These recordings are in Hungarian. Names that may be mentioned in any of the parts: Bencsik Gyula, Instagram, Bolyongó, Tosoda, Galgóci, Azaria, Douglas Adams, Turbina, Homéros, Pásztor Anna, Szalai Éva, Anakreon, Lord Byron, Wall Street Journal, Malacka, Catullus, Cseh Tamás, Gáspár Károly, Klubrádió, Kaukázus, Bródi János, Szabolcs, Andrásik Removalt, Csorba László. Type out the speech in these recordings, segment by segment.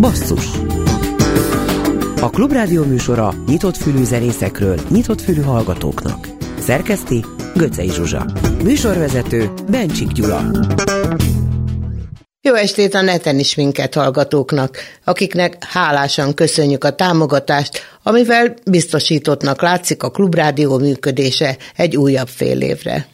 Basszus. A Klubrádió műsora nyitott fülű zenészekről, nyitott fülű hallgatóknak. Szerkeszti Göcsei Zsuzsa. Műsorvezető Bencsik Gyula. Jó estét a neten is minket hallgatóknak, akiknek hálásan köszönjük a támogatást, amivel biztosítottnak látszik a Klubrádió működése egy újabb fél évre.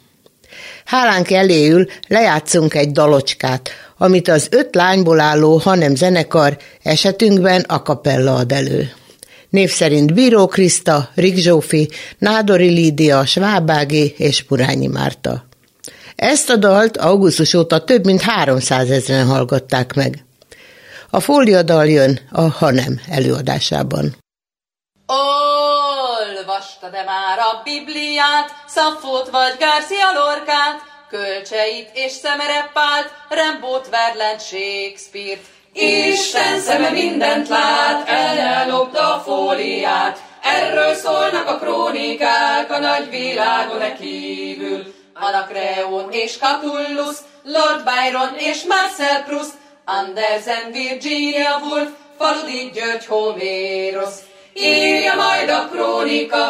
Hálánk eléül lejátszunk egy dalocskát, amit az 5 lányból álló hanem zenekar, esetünkben a kapella ad elő. Név szerint Bíró Kriszta, Rik Zsófi, Nádori Lídia, Svábági és Purányi Márta. Ezt a dalt augusztus óta több mint 300 000 hallgatták meg. A fóliadal jön a hanem előadásában. Olvastad-e már a Bibliát, Szaffót vagy García Lorcát, Kölcseit és Szemerepált, Rambót, Verlaine, Shakespeare-t? Isten szeme mindent lát, ellopta a fóliát, erről szólnak a krónikák, a nagy világon-e kívül. Anakreon és Catullus, Lord Byron és Marcel Proust, Andersen, Virginia Woolf, Faludi, György, Homéros. Írja majd a krónika,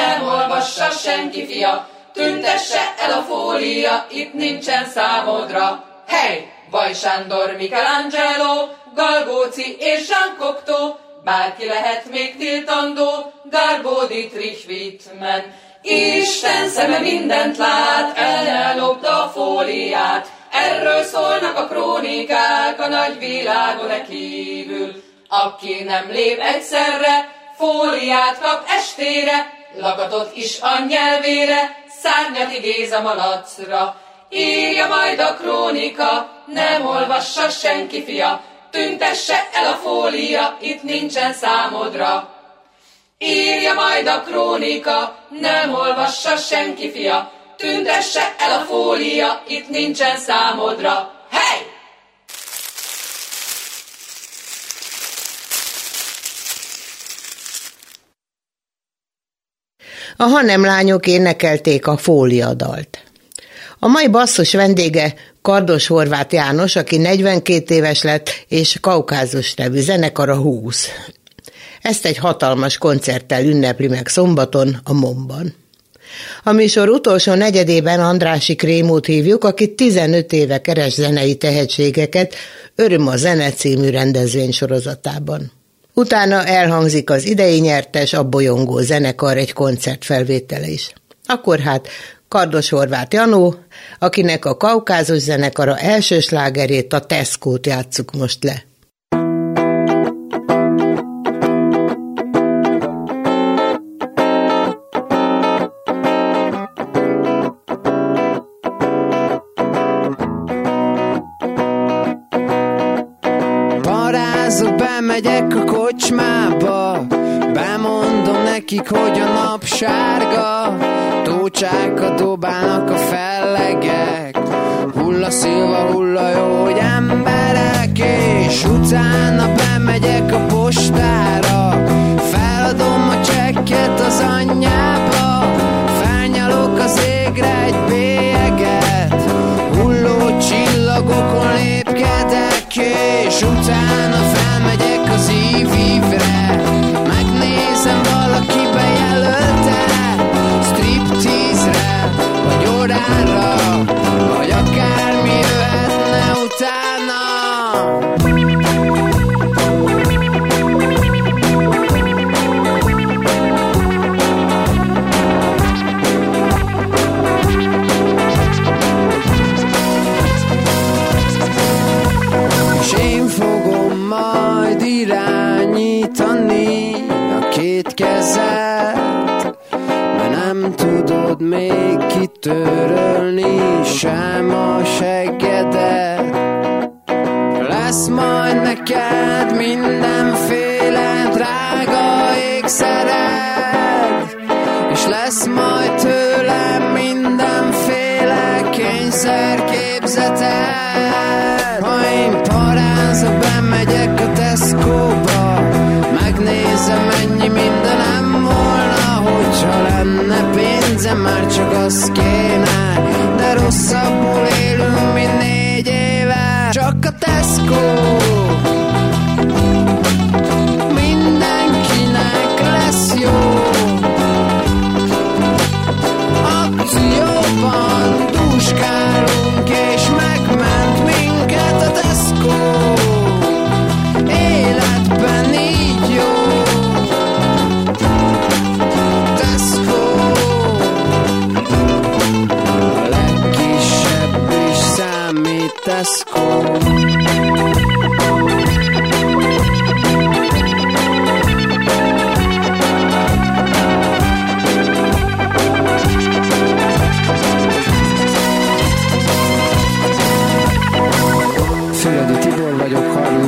nem olvassa senki fia, tüntesse el a fólia, itt nincsen számodra. Hey! Vaj Sándor, Michelangelo, Galgóci és Jean Cocteau, bárki lehet még tiltandó, Garbó, Dietrich, Wittmann. Isten szeme mindent lát, ellopta a fóliát, erről szólnak a krónikák, a nagy világon-e kívül. Aki nem lép egyszerre, fóliát kap estére, lakatot is a nyelvére, szárnyat igéz a malacra. Írja majd a krónika, nem olvassa senki fia, tüntesse el a fólia, itt nincsen számodra. Írja majd a krónika, nem olvassa senki fia, tüntesse el a fólia, itt nincsen számodra. Hey! A hanem lányok énekelték a fóliadalt. A mai basszus vendége Kardos Horváth János, aki 42 éves lett, és Kaukázus nevű zenekara 20. Ezt egy hatalmas koncerttel ünnepli meg szombaton a Momban. A műsor utolsó negyedében Andrásik Remót hívjuk, aki 15 éve keres zenei tehetségeket Öröm a Zene című rendezvény sorozatában. Utána elhangzik az idei nyertes, a bolyongó zenekar egy koncertfelvétele is. Akkor hát Kardos Horváth Janó, akinek a Kaukázus zenekara első slágerét, a Tesco-t játsszuk most le. Parázok, bemegyek a kocsmába, bemondom nekik, hogy a nap sárga. Tócsákat dobálnak a fellegek, hulla szilva, hulla jó, hogy emberek. És utána bemegyek a postára, feladom a csekket az anyjába, felnyalok az égre egy bélyeget, hulló csillagokon lépkedek. És utána felmegyek az ívívre, megnézem valaki bejelölte tízre, vagy órára, vagy akármi jöhetne utána. És én fogom majd irányítani a két kezed, nem tudod még kitörölni sem a seggedet. Lesz majd neked mindenféle drága ékszered, és lesz majd tőlem mindenféle kényszerképzeted. Ha én parázba bemegyek a Tesco-ba, megnézem, mennyi mindenem volna, hogyha lenne pénzem, már csak az kéne, de rosszabbul élünk, mint 4 éve. Csak a Tesco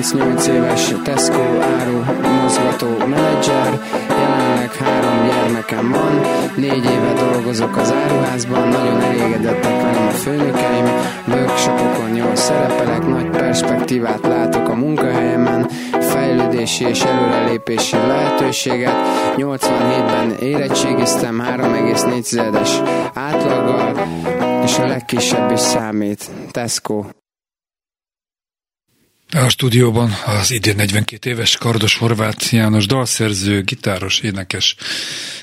38 éves Tesco áru mozgató menedzser, jelenleg 3 gyermekem van, 4 éve dolgozok az áruházban, nagyon elégedettek velem a főnökeim, workshopokon jól szerepelek, nagy perspektívát látok a munkahelyemen, fejlődési és előrelépési lehetőséget, 87-ben érettségiztem 3,4-es átlaggal, és a legkisebb is számít, Tesco. A stúdióban az idén 42 éves Kardos Horváth János dalszerző, gitáros, énekes.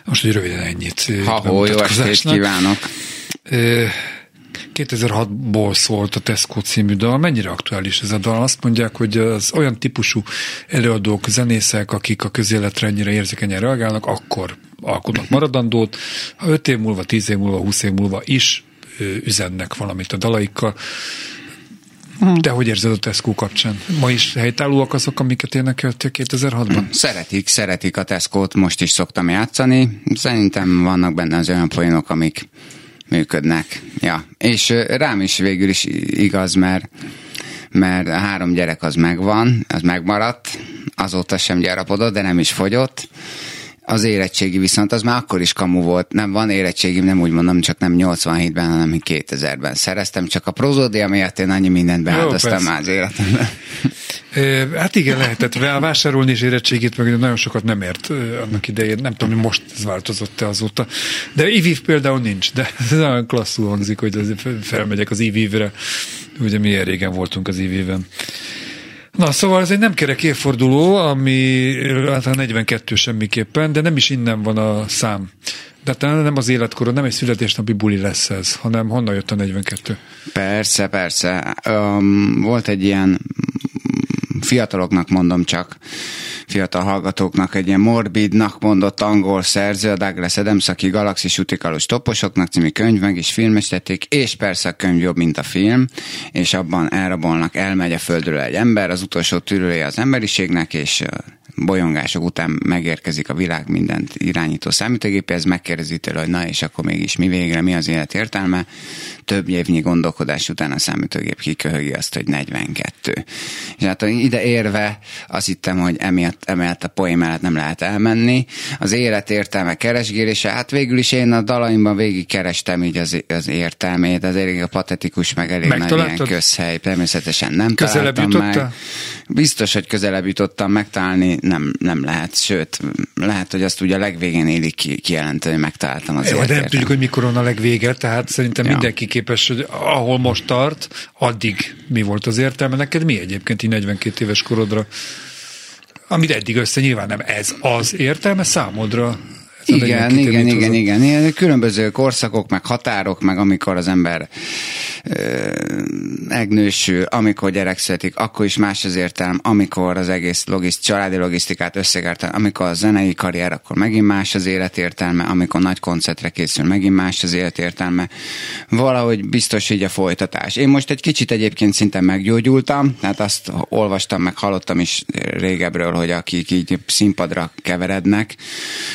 Most egy röviden ennyit. Ha-hó, jó estét kívánok! 2006-ból szólt a Tesco című dal. Mennyire aktuális ez a dal? Azt mondják, hogy az olyan típusú előadók, zenészek, akik a közéletre ennyire érzékenyen reagálnak, akkor alkotnak maradandót. Ha 5 év múlva, 10 év múlva, 20 év múlva is üzennek valamit a dalaikkal. Te hogy érzed a Tesco kapcsán? Ma is helytállóak azok, amiket énekeltél 2006-ban? Szeretik a Tescót, most is szoktam játszani. Szerintem vannak benne az olyan poénok, amik működnek. Ja. És rám is végül is igaz, mert a 3 gyerek az megvan, az megmaradt, azóta sem gyarapodott, de nem is fogyott. Az érettségi viszont az már akkor is kamu volt. Nem van érettségim, nem úgy mondom, csak nem 87-ben, hanem 2000-ben szereztem. Csak a prozódia miatt én annyi mindent beáldoztam már az életemben. Hát igen, lehetett vásárolni és érettségét, meg nagyon sokat nem ért annak idején. Nem tudom, hogy most ez változott-e azóta. De IVIV például nincs, de ez nagyon klasszul hangzik, hogy felmegyek az IVIV-re. Ugye mi régen voltunk az IVIV-en. Na, szóval ez egy nem kerek évforduló, ami általában 42 semmiképpen, de nem is innen van a szám. De nem az életkora, nem egy születésnapi buli lesz ez, hanem honnan jött a 42? Persze. Volt egy ilyen, fiataloknak mondom csak, fiatal hallgatóknak, egy ilyen morbidnak mondott angol szerző, a Douglas Adams, aki Galaxis Utikalus Toposoknak című könyv, meg is filmestették, és persze a könyv jobb, mint a film, és abban elrabolnak, elmegy a földről egy ember, az utolsó tűrője az emberiségnek, és bolyongások után megérkezik a világ mindent irányító számítógépéhez, megkérdezi tőle, hogy na és akkor mégis mi végre, mi az élet értelme? Több évnyi gondolkodás után a számítógép kiköhögi azt, hogy 42. És hát ide érve azt hittem, hogy emellett a poém mellett nem lehet elmenni. Az élet értelme keresgélése, hát végül is én a dalaimban végig kerestem így az értelmét, az elég a patetikus, meg elég nagy ilyen közhely. Természetesen nem találtam meg. Biztos, hogy közelebb jutottam, megtalálni nem lehet, sőt, lehet, hogy azt ugye a legvégén élik kijelentő, hogy megtaláltam az életértelmet. De nem tudjuk, hogy mikor van a legvége, tehát szerintem mindenki képes, hogy ahol most tart, addig mi volt az értelme. Neked mi egyébként így 42 éves korodra, amit eddig össze nyilván nem ez az értelme számodra? Igen. Különböző korszakok, meg határok, meg amikor az ember megnősül, amikor gyerek születik, akkor is más az értelem, amikor az egész családi logisztikát összegártam, amikor a zenei karrier, akkor megint más az életértelme, amikor nagy koncertre készül, megint más az életértelme. Valahogy biztos így a folytatás. Én most egy kicsit egyébként szinte meggyógyultam, tehát azt olvastam, meg hallottam is régebről, hogy akik így színpadra keverednek,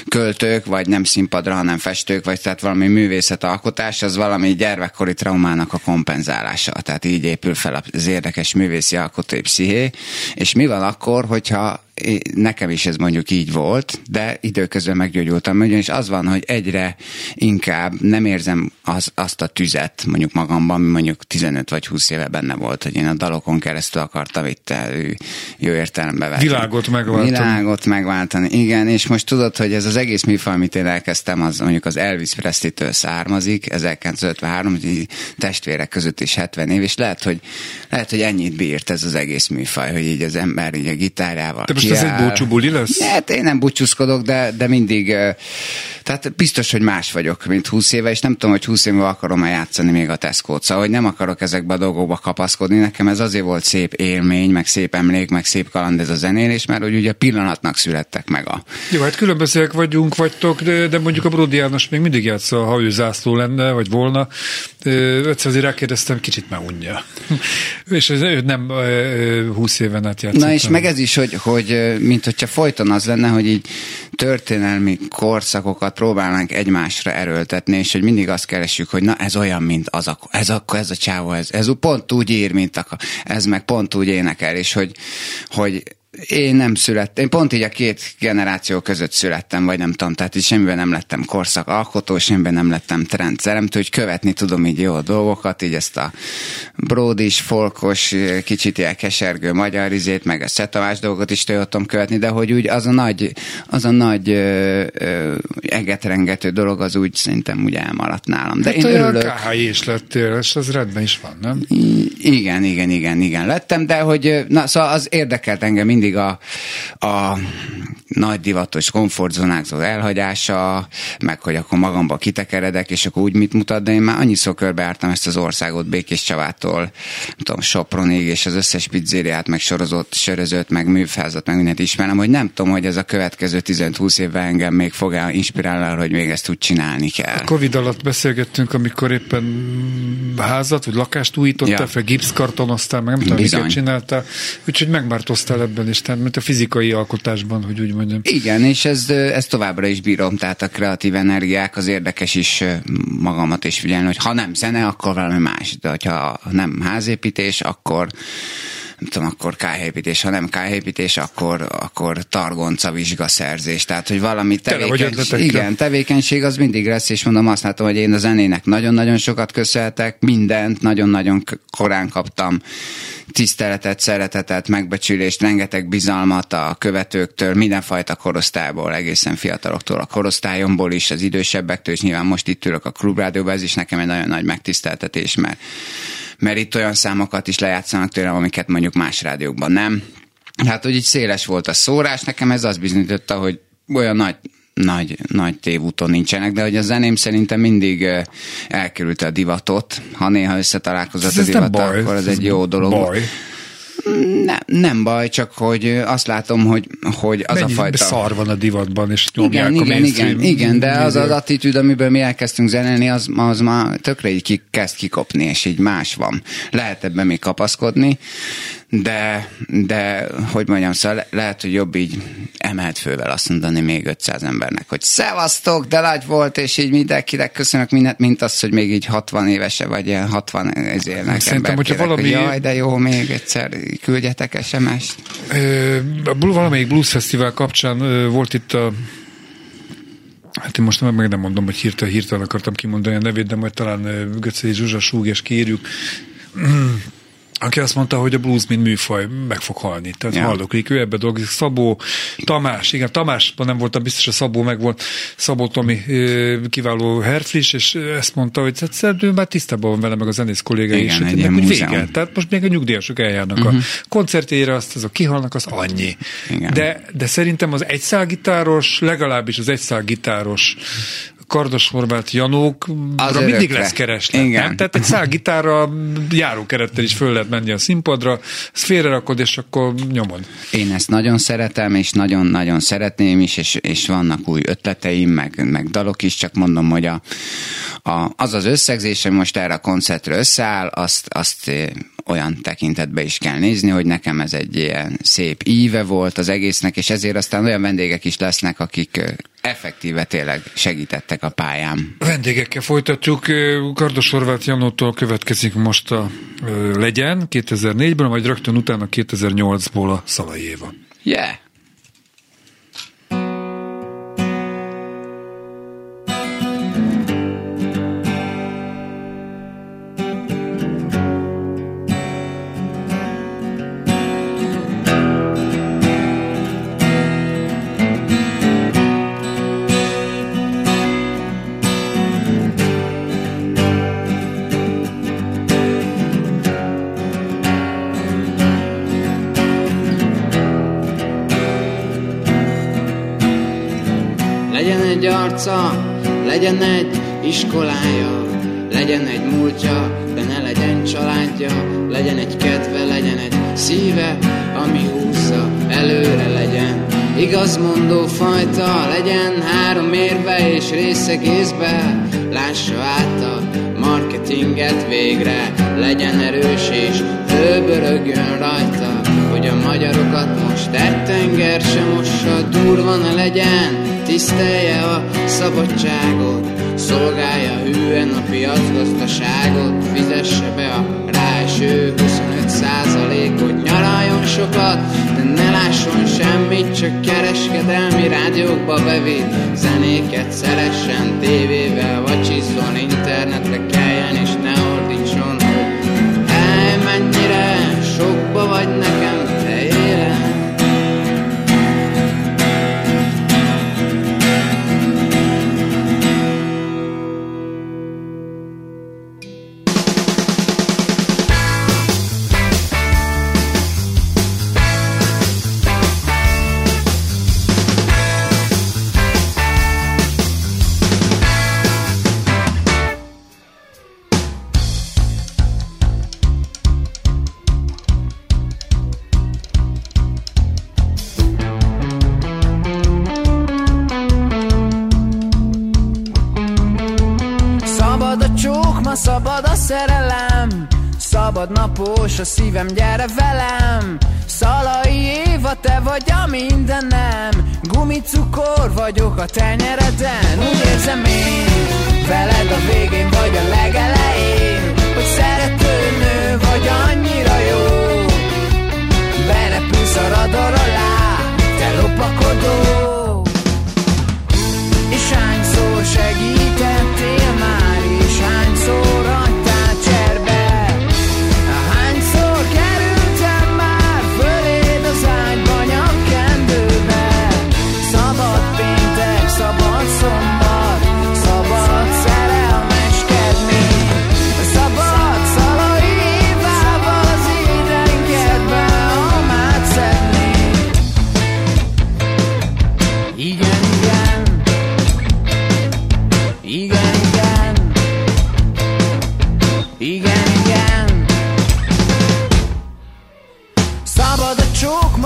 költők, vagy nem színpadra, hanem festők, vagy tehát valami művészetalkotás, az valami gyermekkori traumának a kompenzálása. Tehát így épül fel az érdekes művészi alkotói psziché. És mi van akkor, hogyha nekem is ez mondjuk így volt, de időközben meggyógyultam, ugyanis az van, hogy egyre inkább nem érzem azt a tüzet mondjuk magamban, ami mondjuk 15 vagy 20 éve benne volt, hogy én a dalokon keresztül akartam itt jó értelembe vettem. Világot megváltani. Igen, és most tudod, hogy ez az egész műfaj, amit én elkezdtem, az mondjuk az Elvis Presley-től származik, 1953, testvérek között is 70 év, és lehet, hogy ennyit bírt ez az egész műfaj, hogy így az ember így a gitárjával. Ez egy búcsú buli lesz? Hát én nem búcsúzkodok, de mindig, tehát biztos, hogy más vagyok, mint 20 éve, és nem tudom, hogy 20 éve akarom eljátszani még a Tescót, szóval, hogy nem akarok ezekbe a dolgokba kapaszkodni, nekem ez azért volt szép élmény, meg szép emlék, meg szép kaland ez a zenélés, mert hogy ugye pillanatnak születtek meg a... Jó, hát különbözőek vagytok, de mondjuk a Bródi János még mindig játsza, ha ő zászló lenne, vagy volna, egyszer azért rákérdeztem, kicsit már unja. És ő nem 20 éven át játszott. Na és meg ez is, hogy mint hogyha folyton az lenne, hogy így történelmi korszakokat próbálnánk egymásra erőltetni, és hogy mindig azt keresjük, hogy na ez olyan, mint az a, ez a csávó, ez pont úgy ír, mint a, ez meg pont úgy énekel, és hogy én nem születtem, én pont így a két generáció között születtem, vagy nem tudom, tehát így semmiben nem lettem korszakalkotó, semmiben nem lettem trendszeremtől, hogy követni tudom így jó dolgokat, így ezt a bródis, folkos, kicsit ilyen kesergő magyar izét, meg a Cseh Tamás dolgot is tudtam követni, de hogy úgy az a nagy egetrengető dolog az úgy szerintem úgy elmaradt nálam. De hát én örülök. Káhai is lettél, és az rendben is van, nem? Igen, lettem, de hogy na, szóval az érdekelt engem mindig a nagy divatos komfortzónáktól elhagyása, meg hogy akkor magamba kitekeredek, és akkor úgy mit mutat, de én már annyiszor körbeártam ezt az országot Békés Csavától, nem tudom, Sopronig, és az összes pizzériát, meg sörözőt, meg műfázat, meg mindent ismerem, hogy nem tudom, hogy ez a következő 15-20 évvel engem még fog inspirálni arra, hogy még ezt úgy csinálni kell. A Covid alatt beszélgettünk, amikor éppen házat, vagy lakást újítottál, fel gipszkartonoztál, meg nem tudom, miket csináltál, úgyhogy megváltoztál ebben is, tehát mint a fizikai alkotásban, hogy úgy mondjam. Igen, és ez továbbra is bírom, tehát a kreatív energiák, az érdekes is magamat is figyelni, hogy ha nem zene, akkor valami más, de hogyha nem házépítés, akkor nem tudom, akkor kájépítés, ha nem kájépítés, akkor targonca vizsgaszerzés, tehát hogy valami tevékenység az mindig lesz, és mondom, azt látom, hogy én a zenének nagyon-nagyon sokat köszönhetek, mindent nagyon-nagyon korán kaptam, tiszteletet, szeretetet, megbecsülést, rengeteg bizalmat a követőktől, mindenfajta korosztályból, egészen fiataloktól, a korosztályomból is, az idősebbektől, és nyilván most itt ülök a Klubrádióban, ez is nekem egy nagyon nagy megtiszteltetés, mert itt olyan számokat is lejátszanak tőlem, amiket mondjuk más rádiókban nem. Hát, hogy így széles volt a szórás, nekem ez azt bizonyította, hogy olyan nagy tévúton nincsenek, de hogy a zeném szerintem mindig elkerülte a divatot. Ha néha összetalálkozott a divat, akkor ez egy jó dolog. Nem baj, csak hogy azt látom, hogy az mennyi a fajta... szar van a divatban, és nyomják a mainstream. Igen, de az az attitűd, amiből mi elkezdtünk zenélni, az már tökre így kezd kikopni, és így más van. Lehet ebben még kapaszkodni, de hogy mondjam, szóval lehet, hogy jobb így emelt fővel azt mondani még 500 embernek, hogy szevasztok, de nagy volt, és így mindenkinek köszönök mindent, mint az, hogy még így 60 évese vagy ilyen 60 ezérnek emberkérek, valami... hogy jaj, de jó, még egyszer küldjetek SMS-t. Valamelyik bluesfesztivál kapcsán volt itt a... Hát én most meg nem mondom, hogy hirtelen akartam kimondani a nevét, de majd talán Göcsei Zsuzsa súg, és kérjük... aki azt mondta, hogy a blues, mint műfaj, meg fog halni. Tehát haldoklik, ő ebbe dolgozik. Szabó, Tamás, igen, Tamásban nem voltam biztos, a Szabó meg volt. Szabó Tomi kiváló herflis, és ezt mondta, hogy szerintem már tisztában van vele, meg a zenész kollégai is. Igen, vége. Tehát most még a nyugdíjasok eljárnak a koncertjére, azok kihalnak, az annyi. De szerintem az egyszálgitáros, legalábbis az egyszálgitáros Kardos Horváth Janókra mindig lesz kereslet, nem? Tehát egy szálgitárra járókerettel is föl lehet menni a színpadra, ezt félrerakod, és akkor nyomod. Én ezt nagyon szeretem, és nagyon-nagyon szeretném is, és vannak új ötleteim, meg dalok is, csak mondom, hogy az az összegzés, ami most erre a koncertre összeáll, azt olyan tekintetbe is kell nézni, hogy nekem ez egy ilyen szép íve volt az egésznek, és ezért aztán olyan vendégek is lesznek, akik effektíve tényleg segítettek a pályám. Vendégekkel folytatjuk. Kardos Horváth Jánótól következik most a Legyen 2004-ből, majd rögtön utána 2008-ból a Szalai Éva. Yeah! Legyen egy iskolája, legyen egy múltja, de ne legyen családja, legyen egy kedve, legyen egy szíve, ami húzza előre, legyen igazmondó fajta, legyen három érve és részegészbe, lássa át a marketinget végre, legyen erős és hőbörögjön rajta. hogy a magyarokat most egy tenger se mossa, durva ne legyen, tisztelje a szabadságot, szolgálja hűen a piacgazdaságot, fizesse be a ráeső 25%-ot, nyaraljon sokat, de ne lásson semmit, csak kereskedelmi rádiókba bevitt zenéket szeressen, tévével vacsizzon, internetre keljen és ne ordítson, hogy hely, mennyire sokba vagy nekem, te élet. Szabad napos a szívem, gyere velem, Szalai Éva, te vagy a mindenem, gumicukor vagyok a tenyereden. Úgy érzem én, veled a végén vagy a legelején, hogy szerető nő vagy annyira jó, berepülsz a radar alá, te lopakodó. És hányszor segítettél már, és hányszor adtál cserbe,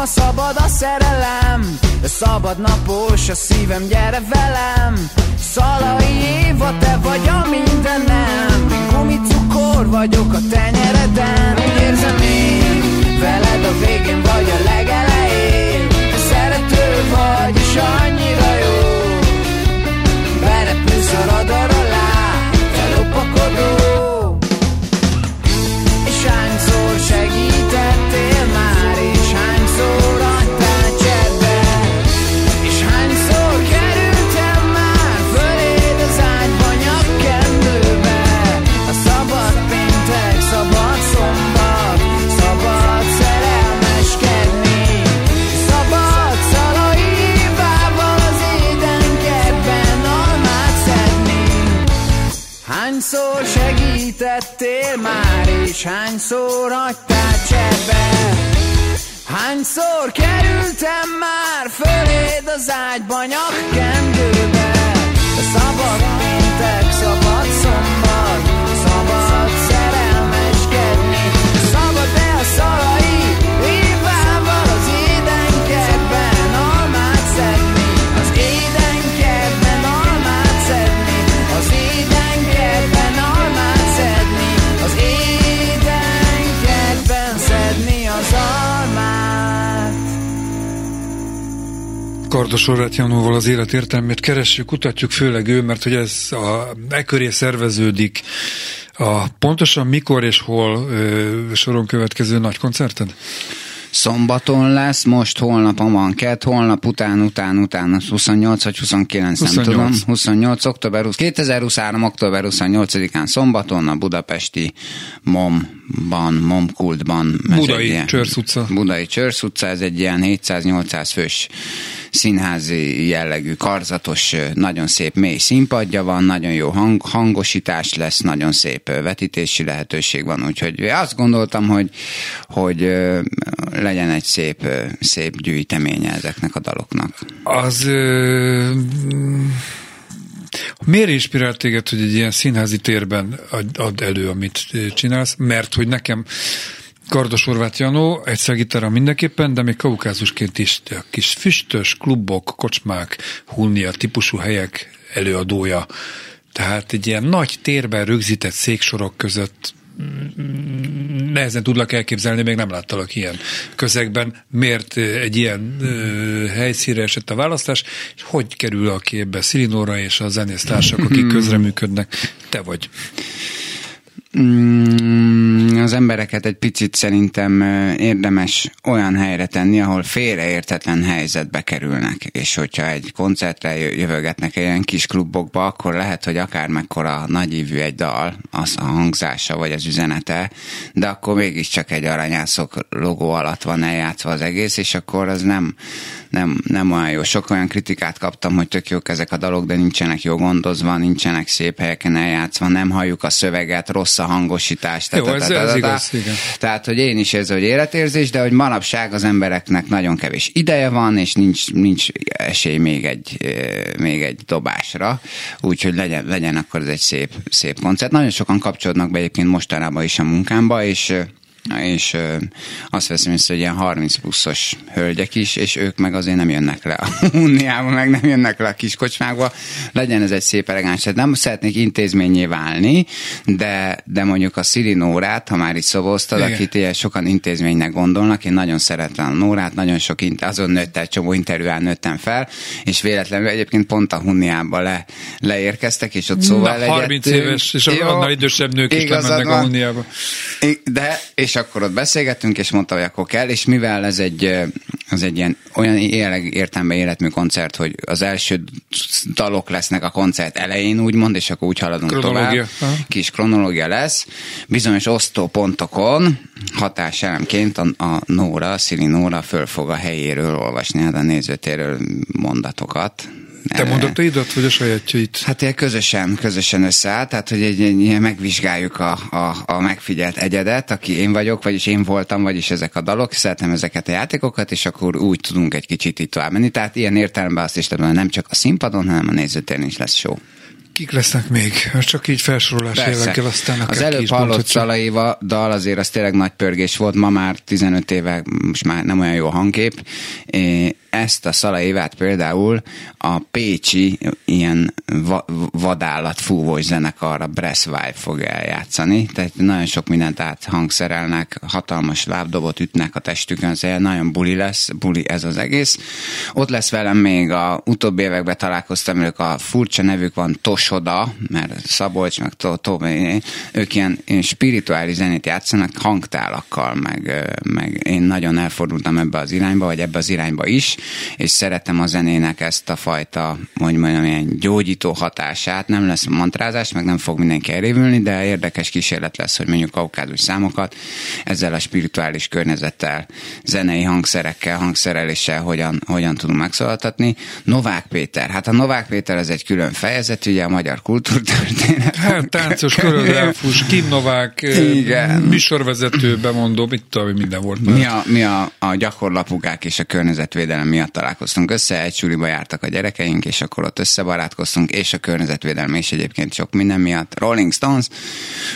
szabad a szerelem, szabad napos a szívem, gyere velem, Szalai Éva, te vagy a mindenem, gumicukor vagyok a tenyereden. Úgy érzem én, veled a végén vagy a legelején, te szerető vagy és annyira jó, berepülsz a radar alá, te lopakodó. És hányszor segítettél már, és hányszor adtál cserbe, és hányszor kerültem már föléd az ágyba nyakkendőbe, a szabad péntek, szabad szombat, szabad szerelmeskedni, szabad Szalai Évával az édenkertben almát szedni. Hányszor segítettél már, és hányszor adtál cserbe, hányszor kerültem már föléd az ágyba nyakkendőbe, a szabad péntek, szabad szombat, szabad szerelmeskedni, szabad-e a Szalai Évával az édenkertben almát szedni, az édenkertben almát szedni, az édenkertben almát szedni, az édenkertben szedni az almát. Kardos Horváth Jánóval az élet értelmét keressük, kutatjuk, főleg ő, mert hogy ez e köré szerveződik a pontosan mikor és hol soron következő nagy koncerted? Szombaton lesz, most holnap a Mankett, holnap után, 28 vagy 29, 28. nem tudom. 28. október 2023. október 28-án szombaton a budapesti Momban, Momkultban. Budai Csörsz utca, ez egy ilyen 700-800 fős színházi jellegű, karzatos, nagyon szép mély színpadja van, nagyon jó hangosítás lesz, nagyon szép vetítési lehetőség van, úgyhogy azt gondoltam, hogy legyen egy szép gyűjteménye ezeknek a daloknak. Az miért inspirált téged, hogy egy ilyen színházi térben add elő, amit csinálsz? Mert hogy nekem Kardos Horváth Jánó, egyszer gitára mindenképpen, de még kaukázusként is a kis füstös klubok, kocsmák, hunnia típusú helyek előadója. Tehát egy ilyen nagy térben rögzített széksorok között nehezen tudlak elképzelni, még nem láttalak ilyen közegben. Miért egy ilyen helyszínre esett a választás, és hogy kerül a képbe Szili Nóra és a zenésztársak, akik közreműködnek? Te vagy. Az embereket egy picit szerintem érdemes olyan helyre tenni, ahol félreértetlen helyzetbe kerülnek, és hogyha egy koncertre jövögetnek ilyen kis klubokba, akkor lehet, hogy akármekkora nagyívű egy dal, az a hangzása vagy az üzenete, de akkor mégiscsak egy aranyászok logó alatt van eljátszva az egész, és akkor az nem olyan jó. Sok olyan kritikát kaptam, hogy tök jók ezek a dalok, de nincsenek jó gondozva, nincsenek szép helyeken eljátszva, nem halljuk a szöveget, rossz a hangosítás. Jó, ez igaz, igen. Tehát, hogy én is érzem, hogy életérzés, de hogy manapság az embereknek nagyon kevés ideje van, és nincs esély még egy dobásra, úgyhogy legyen akkor ez egy szép koncert. Nagyon sokan kapcsolódnak be egyébként mostanában is a munkámba, és azt veszem észre, hogy ilyen 30 pluszos hölgyek is, és ők meg azért nem jönnek le a Hunniába, meg nem jönnek le a kiskocsmákba. Legyen ez egy szép elegáns. Nem szeretnék intézményé válni, de mondjuk a Szili Nórát, ha már itt szoboztad, akit ilyen sokan intézménynek gondolnak, én nagyon szeretem a Nórát, nagyon sok azon nőtt el, csomó interjúán nőttem fel, és véletlenül egyébként pont a Hunniába leérkeztek, és ott szóval legyettünk. 30 éves, és jó, annál idősebb nők is lemennek a Hunniába. És akkor ott beszélgettünk, és mondta, hogy akkor kell, és mivel ez egy ilyen olyan értelemben életmű koncert, hogy az első dalok lesznek a koncert elején, úgymond, és akkor úgy haladunk tovább. Kis kronológia lesz. Bizonyos osztópontokon hatáselemként a Szili Nóra föl fog a helyéről olvasni, hát a nézőtéről mondatokat. Te mondatoidat, vagy a sajátjait? Hát ilyen közösen összeáll, tehát hogy egy megvizsgáljuk a megfigyelt egyedet, aki én vagyok, vagyis én voltam, vagyis ezek a dalok, szeretem ezeket a játékokat, és akkor úgy tudunk egy kicsit itt tovább menni. Tehát ilyen értelemben azt is tudom, nem csak a színpadon, hanem a nézőtéren is lesz show. Kik lesznek még? Csak így felsorolás évekkel aztán az előbb hallott Szalai Éva dal, azért az tényleg nagy pörgés volt, ma már 15 éve, most már nem olyan jó hangkép. Ezt a Szalai Évát például a pécsi ilyen vadállat fúvós zenekarra Brass Vibe fog eljátszani, tehát nagyon sok mindent áthangszerelnek, hatalmas lábdobot ütnek a testükön, szóval nagyon buli ez az egész. Ott lesz velem még a utóbbi években találkoztam, ők a furcsa nevük van Tosoda, mert Szabolcs, meg ők ilyen spirituális zenét játszanak hangtálakkal, meg én nagyon elfordultam ebbe az irányba is, és szeretem a zenének ezt a fajta, mondjam, ilyen gyógyító hatását, nem lesz mantrázás, meg nem fog mindenki elévülni, de érdekes kísérlet lesz, hogy mondjuk kaukázus számokat ezzel a spirituális környezettel, zenei hangszerekkel, hangszereléssel hogyan tudunk megszólaltatni. Novák Péter, hát a Novák Péter ez egy külön fejezet, ugye a magyar kultúrtörténet. Hát táncos koreográfus, Kim Novák, műsorvezető, bemondó, itt minden volt. Mi a gyakorlapugák és a környezetvédelem miatt találkoztunk össze, egy suliba jártak a gyerekeink, és akkor ott összebarátkoztunk, és a környezetvédelem is egyébként sok minden miatt. Rolling Stones,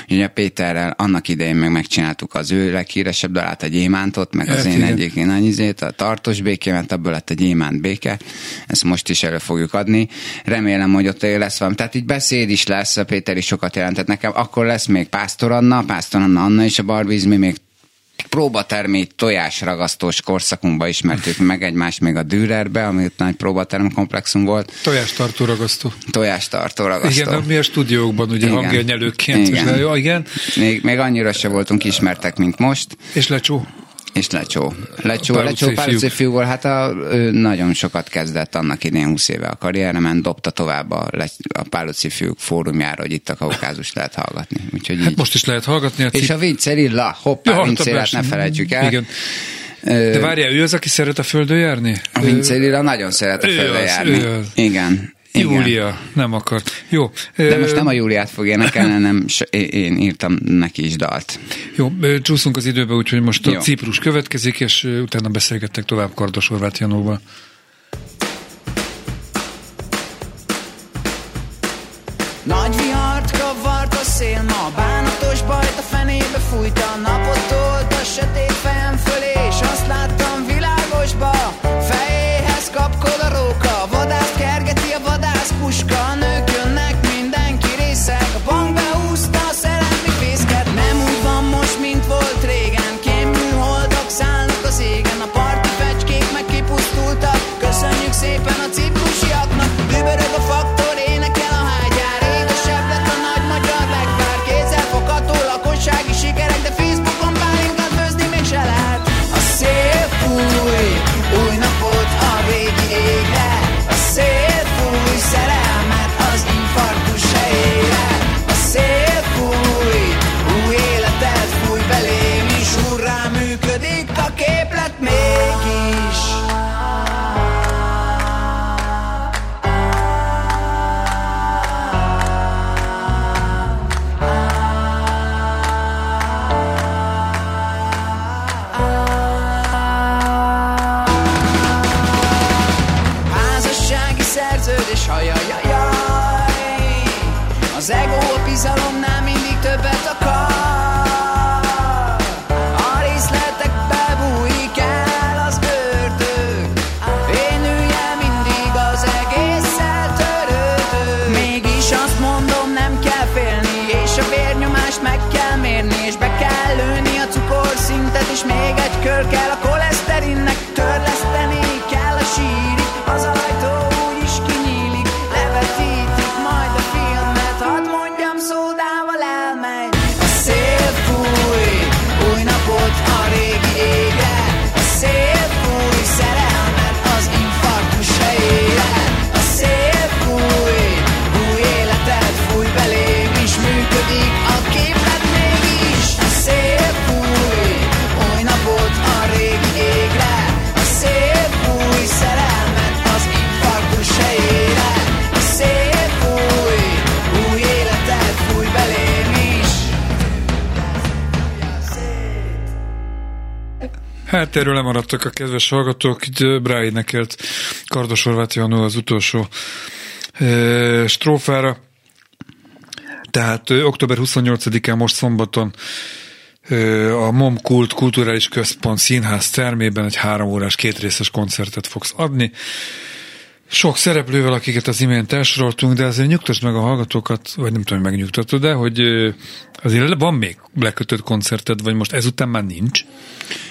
ugye Péterrel annak idején megcsináltuk az ő leghíresebb dalát, a Gyémántot, meg az én egyik nagy izét, a Tartós békémet, abból lett a Gyémánt béke, ezt most is elő fogjuk adni. Remélem, hogy ott lesz valami. Tehát így beszéd is lesz, a Péter is sokat jelentett nekem, akkor lesz még Pásztor Anna és a Barbizmi, még próbatermi tojásragasztós korszakunkba ismertük meg egymást még a Dürerbe, ami nagy próbatermi komplexum volt. Tojástartó ragasztó. Igen, mi a stúdiókban ugye hangjegyelőként. Igen. Még annyira se voltunk ismertek, mint most. És Lecsó. Páluci fiúval, hát ő nagyon sokat kezdett annak idén 20 éve a karrieremen, dobta tovább a Páluci fiúk fórumjára, hogy itt a Kaukázus lehet hallgatni. Úgyhogy hát így. Most is lehet hallgatni. És a Vincerilla, hoppá, Vincerillát ne felejtsük el. Igen. De várjál, ő az, aki szeret a földön járni? A Vincerilla nagyon szeret a földön járni. Igen. Júlia nem akart. Jó. De most nem a Júliát fog énekelni, hanem én írtam neki is dalt. Jó, csúszunk az időbe, úgyhogy most a Ciprus következik, és utána beszélgettek tovább Kardos Horváth Jánóval. Nagy vihart kavart a szél, ma a bánatos bajt a fenébe fújt, a napot tolt a sötét fejem fölé, és azt láttam világosba, fejéhez kapkod a róka, a vadászt kergeti a puska, a nők jönnek, mindenki részeg, a bank behúzta a szerelmi fészket, nem úgy és ajajajaj. Az ego a bizalomnál mindig többet akar. A részletekbe bújik el az ördög. Énülje mindig az egésszel törődő. Mégis azt mondom, nem kell félni, és a vérnyomást meg kell mérni, és be kell lőni a cukorszintet, és még egy kör kell a koleszterinnek. Törleszteni kell a sírit, az ajtó úgy is kinyílik, levetítik majd a filmet, hadd mondjam, szódával elmegy. A szél fúj, új napot a régi égre, a szél fúj, szerelmet az infarktus helyére, a szél fúj, új életet fúj belém, és működik a képlet mégis. A szél fúj, új napot a régi égre, a szél fúj, szerelmet az infarktus helyére, a szél fúj, új életet fúj belém is. Hát erről lemaradtak a kedves hallgatók, itt Bráid nekelt Kardos Horváth János az utolsó strófára. Tehát október 28-án, most szombaton a Momkult Kulturális Központ Színház termében egy 3 órás, 2 részes koncertet fogsz adni. Sok szereplővel, akiket az imént elsoroltunk, de azért nyugtasd meg a hallgatókat, vagy nem tudom, hogy megnyugtatod, de hogy azért van még lekötött koncerted, vagy most ezután már nincs?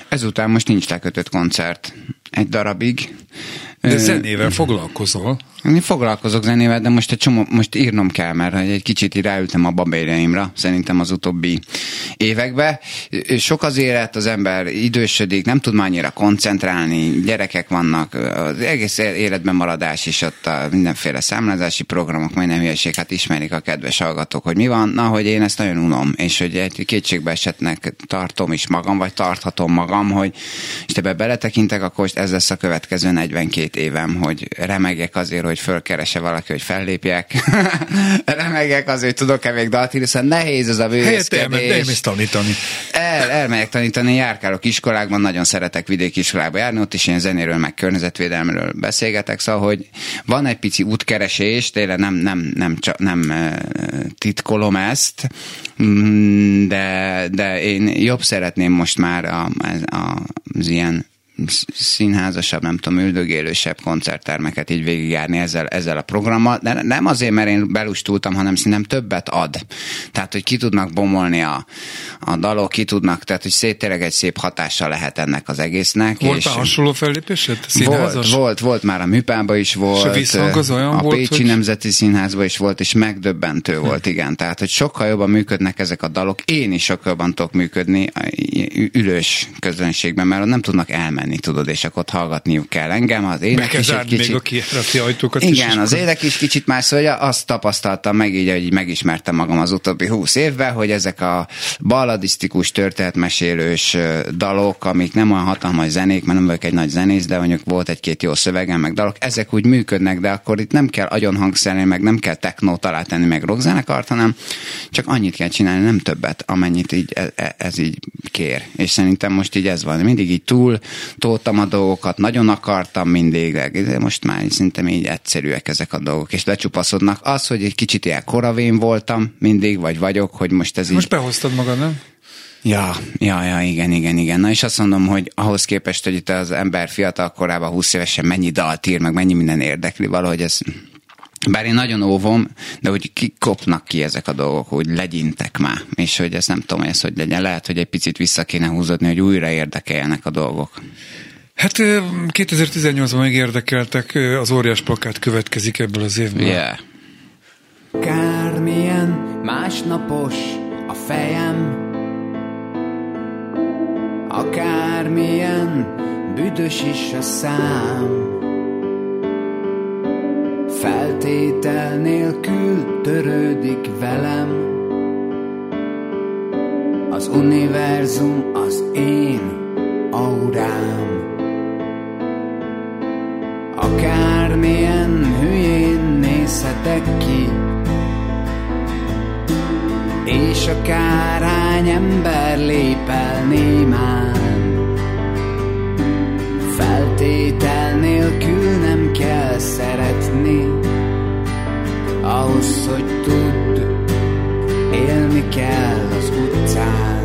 Ezután most nincs lekötött koncert. Egy darabig. De zenével foglalkozol? Én foglalkozok zenével, de most most írnom kell, mert egy kicsit így ráültem a babérjaimra, szerintem az utóbbi években. Sok az élet, az ember idősödik, nem tud már annyira koncentrálni, gyerekek vannak, az egész életben maradás is, ott a mindenféle számlázási programok, majdnem hülyeség, hát ismerik a kedves hallgatók, hogy mi van, na, hogy én ezt nagyon unom, és hogy egy kétségbeesettnek tartom is magam, vagy tarthatom magam, hogy és ebbe beletekintek, akkor ez lesz a következő 42 évem, hogy remegjek azért, hogy fölkeresse valaki, hogy fellépjek. Remegjek azért, hogy tudok-e még dalt írni, hiszen nehéz ez a bővészkedés. Helyett elmész tanítani. Elmegyek tanítani, járkálok iskolákban, nagyon szeretek vidéki iskolába járni, ott is én zenéről, meg környezetvédelmről beszélgetek, szóval, hogy van egy pici útkeresés, tényleg nem titkolom ezt, de én jobb szeretném most már az ilyen színházasabb, nem tudom, üldögélősebb koncerttermeket így végigjárni ezzel a programmal. De nem azért, mert én belustultam, hanem szerintem többet ad. Tehát, hogy ki tudnak bomolni a dalok, ki tudnak, tehát, hogy tényleg egy szép hatása lehet ennek az egésznek. Volt a hasonló fellépésed? Színházas? Volt már a Műpában is volt. És a Pécsi Nemzeti Színházban is volt, és megdöbbentő volt, igen. Tehát, hogy sokkal jobban működnek ezek a dalok. Én is sokkal jobban tudok működni ülős közönségben, mert nem tudnak elmenni. Tudod, és akkor ott hallgatniuk kell engem. Az ének is egy kicsit... még a kierati ajtókat. Igen, is az ének is kicsit más, szóval azt tapasztaltam meg így, hogy megismertem magam az utóbbi 20 évben, hogy ezek a balladisztikus, történetmesélős dalok, amik nem olyan hatalmas zenék, mert nem vagyok egy nagy zenész, de mondjuk volt egy-két jó szövegem, meg dalok, ezek úgy működnek, de akkor itt nem kell agyonhangszerni, meg nem kell technót alátenni, meg rockzenekart, hanem csak annyit kell csinálni, nem többet, amennyit így ez így kér. És szerintem most így ez van. Mindig így toltam a dolgokat, nagyon akartam mindig, de most már szerintem így egyszerűek ezek a dolgok, és lecsupaszodnak. Az, hogy egy kicsit ilyen koravén voltam mindig, vagy vagyok, hogy most ez most így... Most behoztad magad, nem? Ja, igen. Na és azt mondom, hogy ahhoz képest, hogy itt az ember fiatal korában 20 évesen mennyi dalt ír, meg mennyi minden érdekli, valahogy ez... Bár én nagyon óvom, de hogy kikopnak ki ezek a dolgok, hogy legyintek már, és hogy ezt nem tudom, hogy ez hogy legyen. Lehet, hogy egy picit vissza kéne húzódni, hogy újra érdekeljenek a dolgok. Hát 2018-ban még érdekeltek, az óriás plakát következik ebből az évből. Yeah. Kármilyen másnapos a fejem, akármilyen büdös is a szám, feltétel nélkül törődik velem. Az univerzum az én aurám. Akármilyen hülyén nézhetek ki, és akár hány ember lép el némán, feltétel nélkül nem kell szeretni. ahhoz, hogy tudd, élni kell az utcán.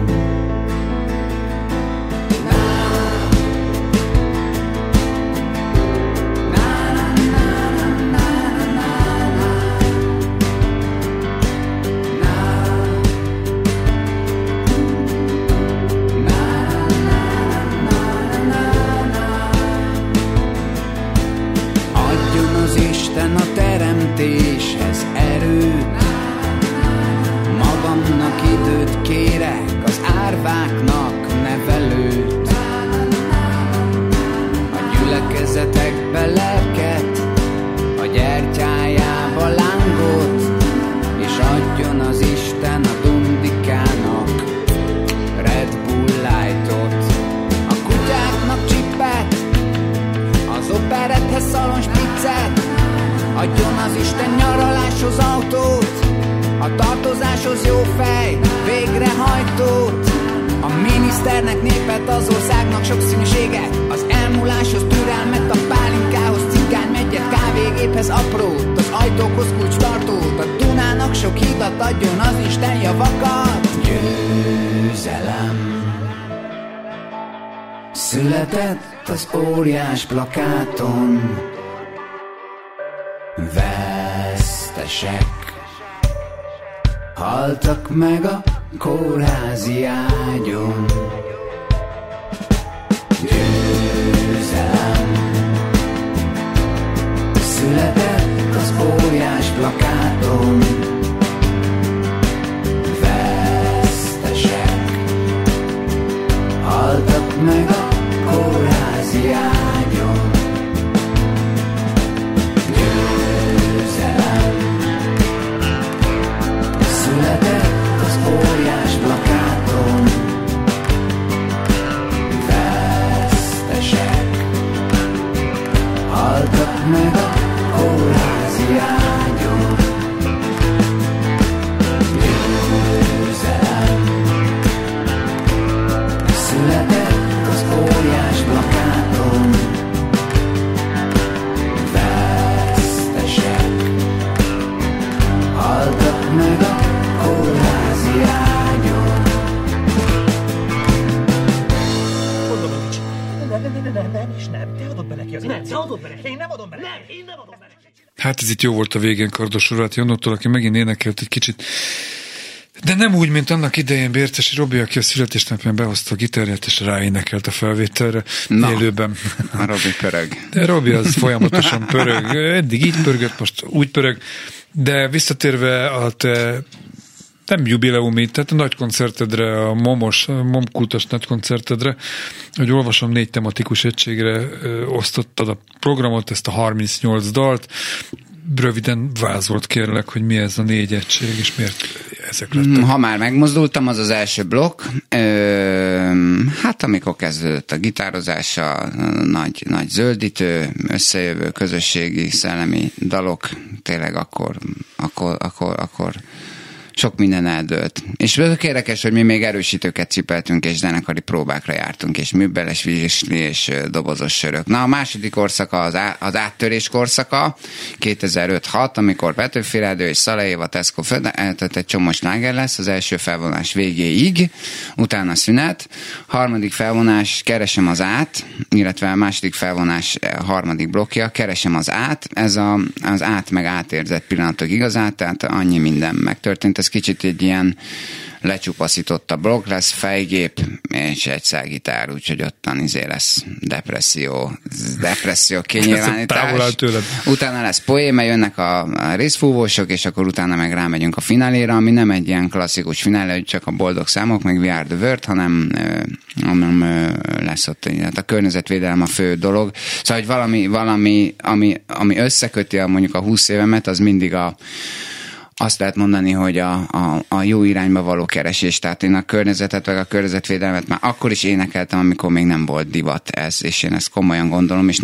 Született az óriás plakáton vesztesek, haltak meg a kórházi ágyon. Győzelem. Született az óriás plakáton vesztesek, haltak meg a kórházi ágyon. Győzelem. Született az óriás plakáton vesztesek, haltak meg a kórházi ágyon. Győzelem. Született az óriás plakáton vesztesek, haltak meg a kórházi ágyon. Gondolodics, nem, te adod be neki az nem, te adod be neki. Én nem adom be neki. Nem, én nem adom be neki. Hát ez itt jó volt a végén Kardos Horváth Jánostól, aki megint énekelt egy kicsit. De nem úgy, mint annak idején Bércesi Robi, aki a születésnapján behozta a gitárját, és ráénekelt a felvételre élőben. A Robi pörög. De Robi az folyamatosan pörög. Eddig így pörgött, most úgy pörög. De visszatérve a te nem jubileumi, tehát a nagy koncertedre, a momkultos nagy koncertedre, hogy olvasom, 4 tematikus egységre osztottad a programot, ezt a 38 dalt. Röviden vázolt kérlek, hogy mi ez a 4 egység, és miért ezek lettek? Ha már megmozdultam, az az első blokk. Hát amikor kezdődött a gitározás, a nagy zöldítő, összejövő, közösségi, szellemi dalok, tényleg akkor sok minden eldőlt. És érdekes, hogy mi még erősítőket cipeltünk, és zenekari próbákra jártunk, és műbeles vízsli, és dobozos sörök. Na, a második korszaka az áttörés korszaka, 2005-6, amikor Petőfi Rádió és Szalai Éva Tesco tehát egy csomó sláger lesz az első felvonás végéig, utána szünet, harmadik felvonás Keresem az át, illetve a második felvonás harmadik blokkja Keresem az át, ez az át meg átérzett pillanatok igazát, tehát annyi minden megtörtént. Ez kicsit egy ilyen lecsupaszított a blokk, lesz fejgép és egy szágitár, úgyhogy ottan lesz depresszió kinyilvánítás. Utána lesz poéma, jönnek a részfúvósok, és akkor utána meg rámegyünk a fináléra, ami nem egy ilyen klasszikus finálé, hogy csak a boldog számok, meg We Are the World, hanem lesz ott a környezetvédelem a fő dolog. Szóval, hogy valami ami összeköti mondjuk a 20 évemet, az mindig azt lehet mondani, hogy a jó irányba való keresés, tehát én a környezetet, vagy a környezetvédelmet már akkor is énekeltem, amikor még nem volt divat ez, és én ezt komolyan gondolom, és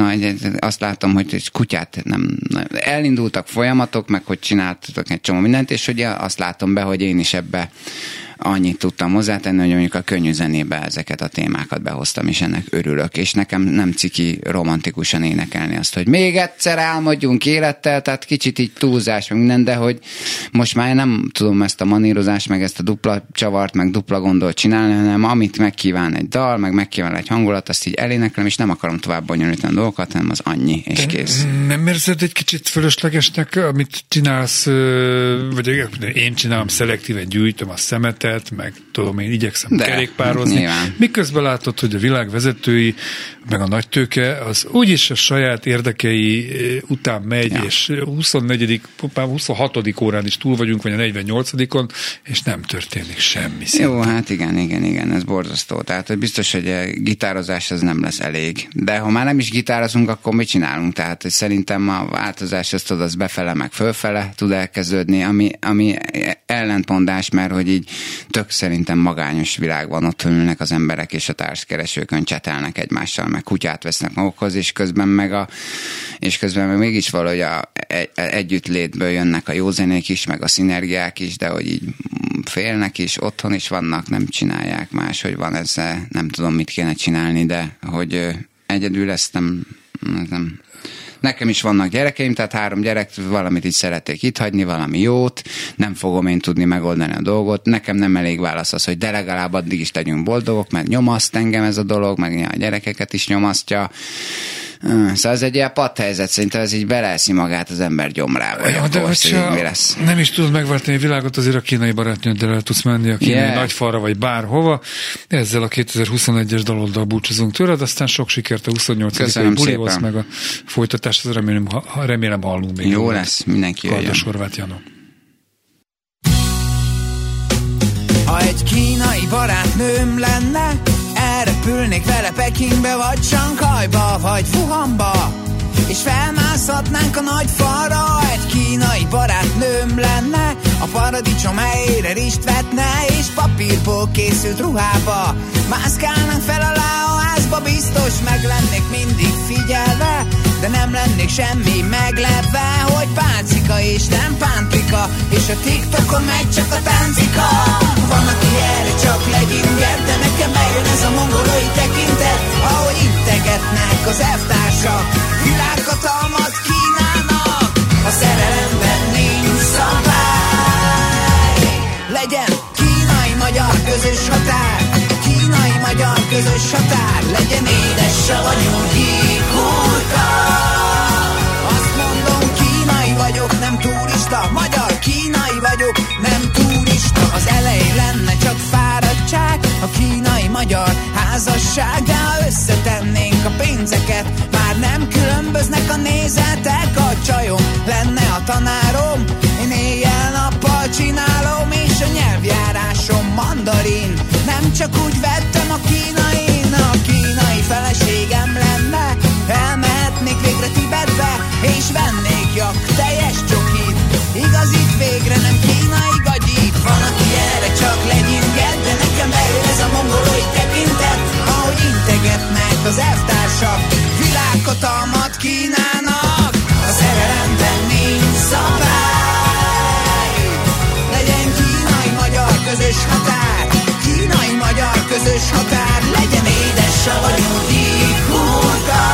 azt látom, hogy kutyát nem elindultak folyamatok, meg hogy csináltatok egy csomó mindent, és ugye azt látom be, hogy én is ebbe annyit tudtam hozzátenni, hogy mondjuk a könnyű zenébe ezeket a témákat behoztam, és ennek örülök. És nekem nem ciki romantikusan énekelni azt, hogy még egyszer álmodjunk élettel, tehát kicsit így túlzás, meg minden, de hogy most már nem tudom ezt a manírozást, meg ezt a dupla csavart, meg dupla gondolt csinálni, hanem amit megkíván egy dal, meg megkíván egy hangulat, azt így eléneklem, és nem akarom tovább bonyolítani dolgokat, hanem az annyi, és kész. Nem érzed egy kicsit fölöslegesnek, amit csinálsz, vagy én csinálom, szelektíven gyűjtöm a szemetet, meg tudom, én igyekszem kerékpározni. Nyilván. Miközben látod, hogy a világ vezetői, meg a nagy tőke, az úgyis a saját érdekei után megy, ja. És 24. 26. órán is túl vagyunk, vagy a 48-on, és nem történik semmi. Jó, hát igen, ez borzasztó. Tehát hogy biztos, hogy a gitározás az nem lesz elég. De ha már nem is gitározunk, akkor mit csinálunk? Tehát szerintem a változás az befele, meg fölfele tud elkezdődni, ami ellentmondás, mert hogy így tök szerintem magányos világban ott ülnek az emberek, és a társkeresőkön csetelnek egymással, meg kutyát vesznek magukhoz, és közben meg mégis valahogy együttlétből jönnek a jó zenék is, meg a szinergiák is, de hogy így félnek is, otthon is vannak, nem csinálják más, hogy van ezzel, nem tudom, mit kéne csinálni, de hogy egyedül ezt nem. Nekem is vannak gyerekeim, tehát 3 gyerek, valamit így szeretnék itt hagyni, valami jót, nem fogom én tudni megoldani a dolgot, nekem nem elég válasz az, hogy de legalább addig is legyünk boldogok, mert nyomaszt engem ez a dolog, meg a gyerekeket is nyomasztja. Szóval ez egy ilyen patthelyzet, szerintem ez így beleeszi magát az ember gyomrába. Ja, de hogyha mi lesz? Nem is tudod megváltani a világot, azért a kínai barátnőddel el tudsz menni, a kínai nagyfalra, vagy bárhova. Ezzel a 2021-es daloddal búcsúzunk tőled, aztán sok sikert a 28-ai bulihoz, meg a folytatást, az remélem hallunk még. Jó lesz, mindenki jöjjön. Kardos Horváth János. Ha egy kínai barátnőm lenne, elrepülnék vele Pekingbe, vagy Sanghajba, vagy Wuhanba, és felmászhatnánk a nagy falra. Ha egy kínai barátnőm lenne, a paradicsom helyére rist vetne, és papírból készült ruhába mászkálnánk fel alá a házba. Biztos meg lennék mindig figyelve, de nem lennék semmi meglepve, hogy páncika és nem pántrika, és a TikTokon megy csak a táncika. Van, aki erre csak legyinger, de nekem eljön ez a mongolai tekintet, ahogy integetnek az elvtársak, világhatalmat Kínának. A szerelemben nincs szabály, legyen kínai-magyar közös határ, kínai-magyar közös határ, legyen édes savanyú gyík hurka. Azt mondom, kínai vagyok, nem turista, magyar, kínai vagyok, nem turista. Az elején lenne csak fáradtság, a kínai-magyar házasság, de ha összetennénk a pénzeket, már nem különböznek a nézetek. A csajom lenne a tanárom, én éjjel-nappal csinálom, és a nyelvjárásom mandarin, nem csak úgy vettem a kínain. A kínai feleségem lenne, elmehetnék végre Tibetbe, és vennék jak teljes csokit, igazit végre, nem kínai gagyit. Van, aki erre csak legyinget, de nekem bejön ez a mongolói tekintet, ahogy integetnek az elvtársak, világhatalmat Kínának. A szerelemben nincs szabály, legyen kínai-magyar közös határ, kínai-magyar közös határ, legyen édes savanyú gyík hurka.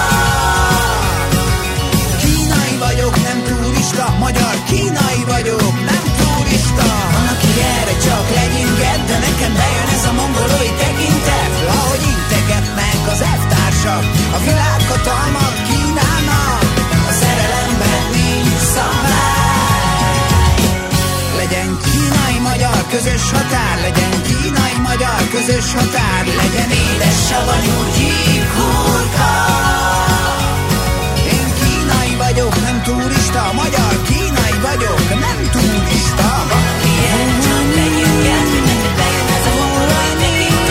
Kínai vagyok, nem turista, magyar, kínai vagyok, nem turista. Van, aki erre csak legyinget, de nekem bejön ez a mongolói tekintet, ahogy integetnek az elvtársak, a világhatalmat Kínának. A szerelemben nincs szabály, legyen kínai-magyar közös határ, legyen kínai-magyar közös határ, legyen édes savanyú gyík hurka. Én kínai vagyok, nem turista, magyar, kínai vagyok, nem turista. Ilyen csak legyinket, mindenki bejön ez a honlói tekintet.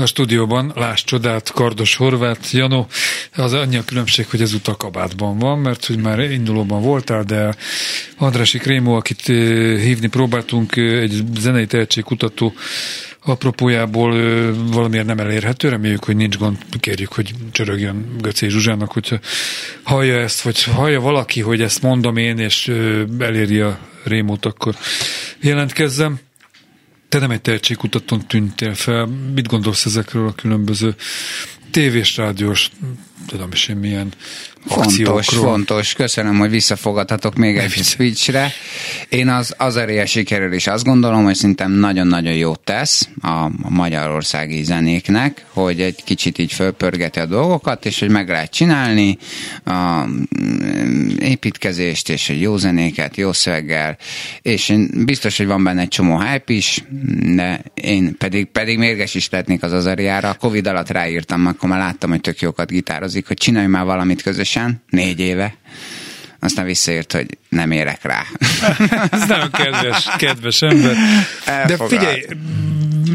A stúdióban, láss csodát, Kardos Horváth János. Az annyi a különbség, hogy ezúttal kabátban van, mert hogy már indulóban voltál, de Andrásik Removalt, akit hívni próbáltunk, egy zenei tehetségkutató apropójából valamiért nem elérhető, reméljük, hogy nincs gond, kérjük, hogy csörögjön Göcsei Zsuzsának, hogyha hallja ezt, vagy hallja valaki, hogy ezt mondom én, és eléri a Remót, akkor jelentkezzem. Te nem egy tehetségkutatón tűntél fel. Mit gondolsz ezekről a különböző tévés, rádiós, tudom is én milyen akciókról? Fontos. Köszönöm, hogy visszafogadhatok még egy switchre. Én az Azaria sikerül is azt gondolom, hogy szerintem nagyon-nagyon jót tesz a magyarországi zenéknek, hogy egy kicsit így fölpörgeti a dolgokat, és hogy meg lehet csinálni a építkezést, és egy jó zenéket, jó szöveggel, és én biztos, hogy van benne egy csomó hype is, de én pedig mérges is lehetnék az Azariára. A Covid alatt ráírtam, akkor már láttam, hogy tök jókat gitározik, hogy csinálj már valamit közösen, 4 éve. Aztán visszaírt, hogy nem érek rá. Ez nagyon kedves ember. Elfogad. De figyelj,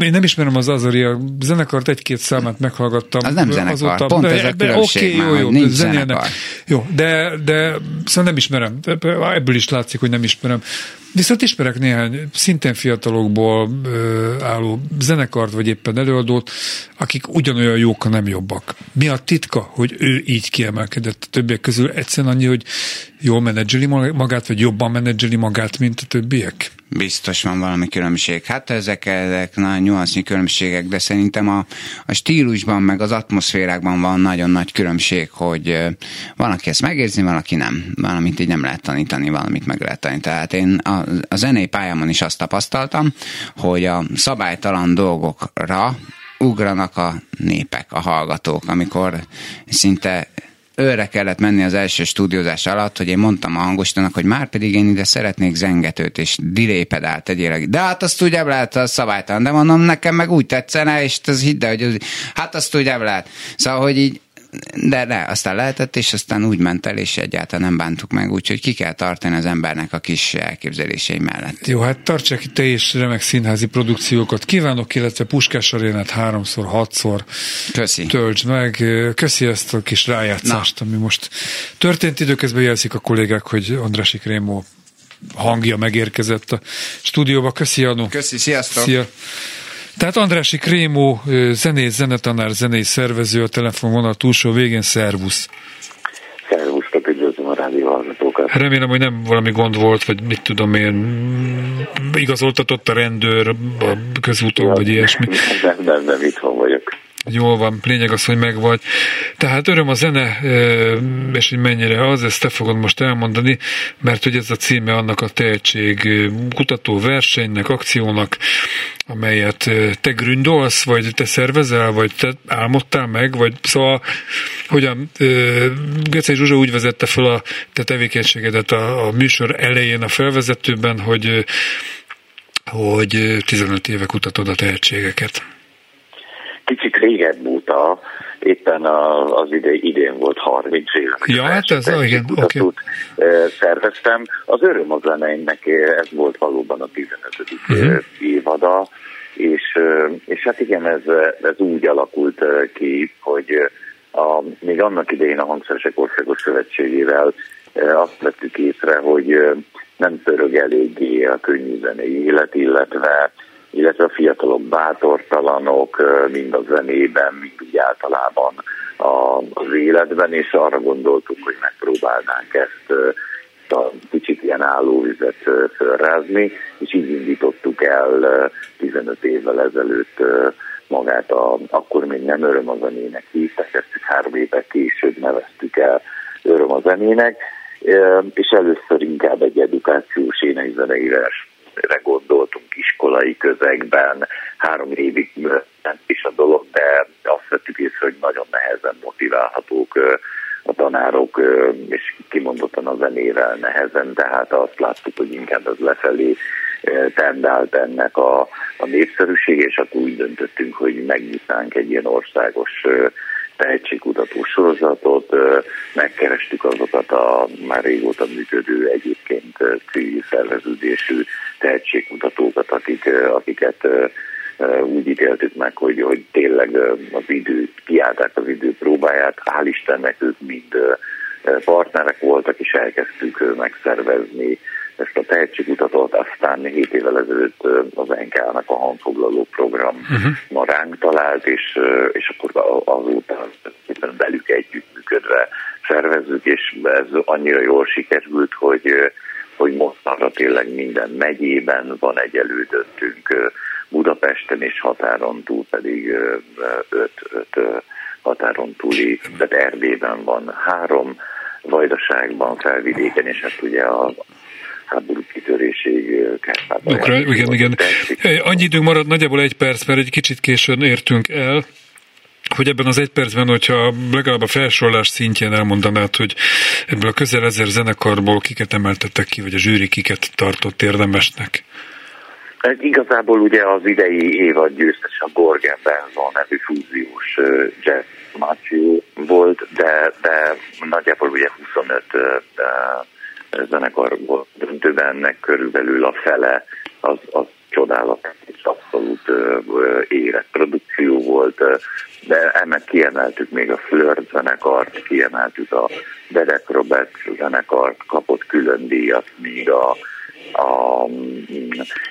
én nem ismerem az Azaria zenekart, 1-2 számát meghallgattam. Az nem zenekar, azóta, pont ez a különbség okay, már, jó, nincs zenekar. Jó, de szóval nem ismerem. Ebből is látszik, hogy nem ismerem. Viszont ismerek néhány szintén fiatalokból álló zenekart, vagy éppen előadót, akik ugyanolyan jók, ha nem jobbak. Mi a titka, hogy ő így kiemelkedett a többiek közül? Egyszerűen annyi, hogy jól menedzseli magát, vagy jobban menedzseli magát, mint a többiek? Biztos van valami különbség. Hát ezek nagy nyuansznyi különbségek, de szerintem a stílusban, meg az atmoszférákban van nagyon nagy különbség, hogy van, aki ezt megérzi, van, aki nem. Valamit így nem lehet tanítani, valamit meg lehet tanítani. Tehát én a zenei pályámon is azt tapasztaltam, hogy a szabálytalan dolgokra ugranak a népek, a hallgatók, amikor szinte őre kellett menni az első stúdiózás alatt, hogy én mondtam a hangosítónak, hogy már pedig én ide szeretnék zengetőt, és delay pedált tegyél. De hát azt tudjább lehet, az szabálytalan, de mondom, nekem meg úgy tetszene, és ez hidd el, hogy az, hát azt tudjább lehet. Szóval, hogy így, de aztán lehetett, és aztán úgy ment el, és egyáltalán nem bántuk meg, úgyhogy ki kell tartani az embernek a kis elképzelései mellett. Jó, hát tartsák itt teljes remek színházi produkciókat kívánok, illetve Puskás Arénát 3x-6-szor töltsd meg. Köszi ezt a kis rájátszást, ami most történt. Időközben jelzik a kollégák, hogy Andrásik Removalt hangja megérkezett a stúdióba. Köszi, Anu. Köszi, sziasztok. Szia. Tehát Andrásik Removalt, zenész, zenetanár, zenész szervező a telefonvonal túlsó végén. Szervusz! Szervusztok, üdvözlöm a rádió hallgatókat! Remélem, hogy nem valami gond volt, vagy mit tudom én, igazoltatott a rendőr a közúton, vagy ilyesmi. Nem, itthon vagyok. Jól van, lényeg az, hogy megvagy. Tehát öröm a zene, és hogy mennyire az, ezt te fogod most elmondani, mert hogy ez a címe annak a tehetség kutató versenynek, akciónak, amelyet te gründolsz, vagy te szervezel, vagy te álmodtál meg, vagy szóval hogyan Göcsei Zsuzsa úgy vezette fel a te tevékenységedet a műsor elején a felvezetőben, hogy 15 éve kutatod a tehetségeket. Kicsit régebb óta, éppen az idén volt 30 éve. Ja, hát ez igen, oké. Szerveztem. Az Öröm a Zeneimnek ez volt valóban a 15. évada, és hát igen, ez úgy alakult ki, hogy még annak idején a Hangszeresek Országos Szövetségével azt vettük észre, hogy nem pörög eléggé a könnyű zenei élet, illetve a fiatalok bátortalanok, mind a zenében, mind úgy általában az életben, és arra gondoltuk, hogy megpróbálnánk ezt a kicsit ilyen állóvizet fölrázni, és így indítottuk el 15 évvel ezelőtt magát, akkor még nem Öröm a Zenének hívták, ezt 3 évvel később neveztük el Öröm a Zenének, és először inkább egy edukációs énekzeneire gondoltunk iskolai közegben, 3 évig ment is a dolog, de azt vettük észre, hogy nagyon nehezen motiválhatók a tanárok, és kimondottan a zenével nehezen, tehát azt láttuk, hogy inkább az lefelé tendált ennek a népszerűség, és akkor úgy döntöttünk, hogy megnyitnánk egy ilyen országos tehetségkutató sorozatot, megkerestük azokat a már régóta működő, egyébként civil szerveződésű tehetségkutatókat, akiket úgy ítéltük meg, hogy tényleg az idő, kiállták az idő próbáját, hál' Istennek ők mind partnerek voltak, és elkezdtük megszervezni ezt a tehetségkutatót, aztán 7 évvel ezelőtt az NK-nak a hangfoglaló program ma ránk talált, és akkor azóta velük együttműködve szervezzük, és ez annyira jól sikerült, hogy mostanra tényleg minden megyében van egy elődöntünk, Budapesten és határon túl pedig 5 határon túli, tehát Erdélyben van 3, Vajdaságban, Felvidéken, és hát ugye a háború kitöréséig Kárpátban. Igen. Annyi időnk maradt, nagyjából 1 perc, mert egy kicsit későn értünk el, hogy ebben az 1 percben, hogyha legalább a felsorolás szintjén elmondanád, hogy ebből a közel 1000 zenekarból kiket emeltettek ki, vagy a zsűri kiket tartott érdemesnek? Igazából ugye az idei évad győztes a Gorgen Benza nevű fúziós jazz formáció volt, de nagyjából ugye 25 zenekarból döntőben, ennek körülbelül a fele az csodálatos és abszolút érett produkció volt, de ennek kiemeltük még a Flirt zenekart, kiemeltük a Derek Roberts zenekart, kapott külön díjat, míg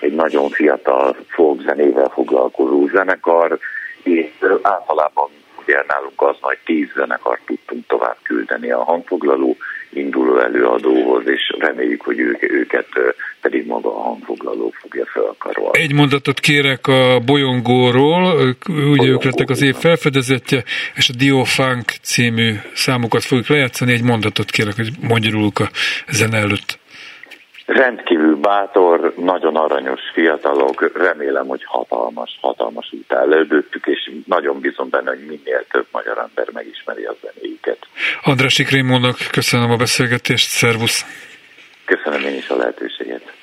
egy nagyon fiatal folkzenével foglalkozó zenekar, és általában ugye nálunk az nagy 10 zenekart tudtunk tovább küldeni a hangfoglaló induló előadóhoz, és reméljük, hogy őket pedig maga a hangfoglaló fogja felkarolni. Egy mondatot kérek a Bolyongóról, ugye ők lettek az év felfedezetje, és a Dio Funk című számokat fogjuk lejátszani, egy mondatot kérek, hogy mondjunk a zene előtt. Rendkívül bátor, nagyon aranyos fiatalok, remélem, hogy hatalmas út előttük, és nagyon bízom benne, hogy minél több magyar ember megismeri a zenéjüket. Andrásik Remónak köszönöm a beszélgetést, szervusz! Köszönöm én is a lehetőséget!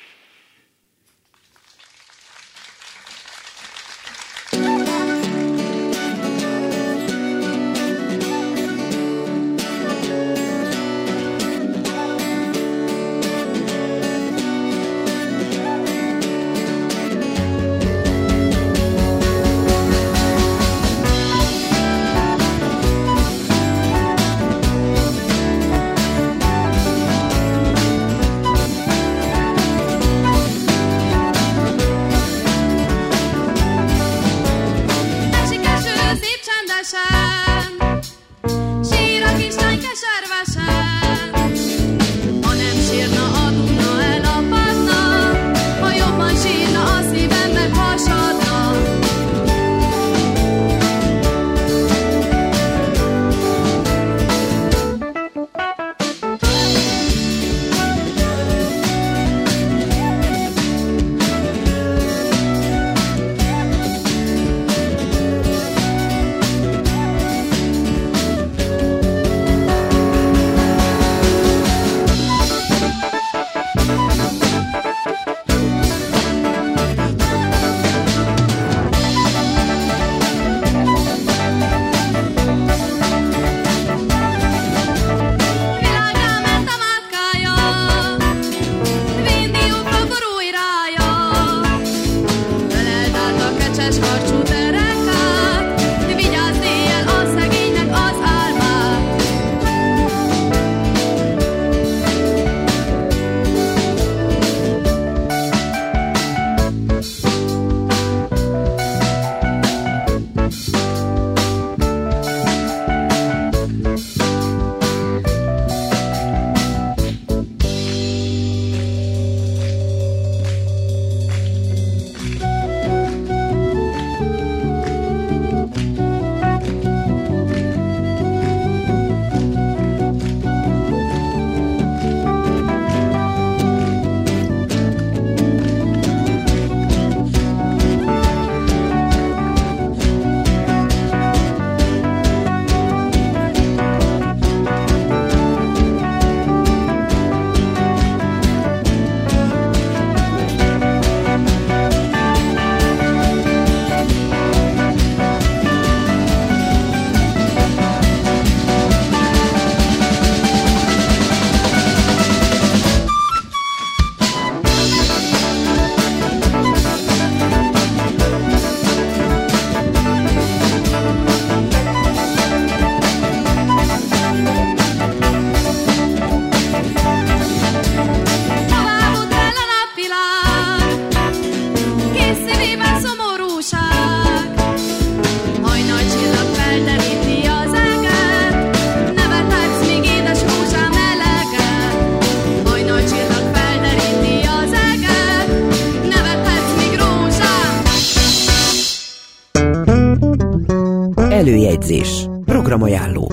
Előjegyzés. Programajánló.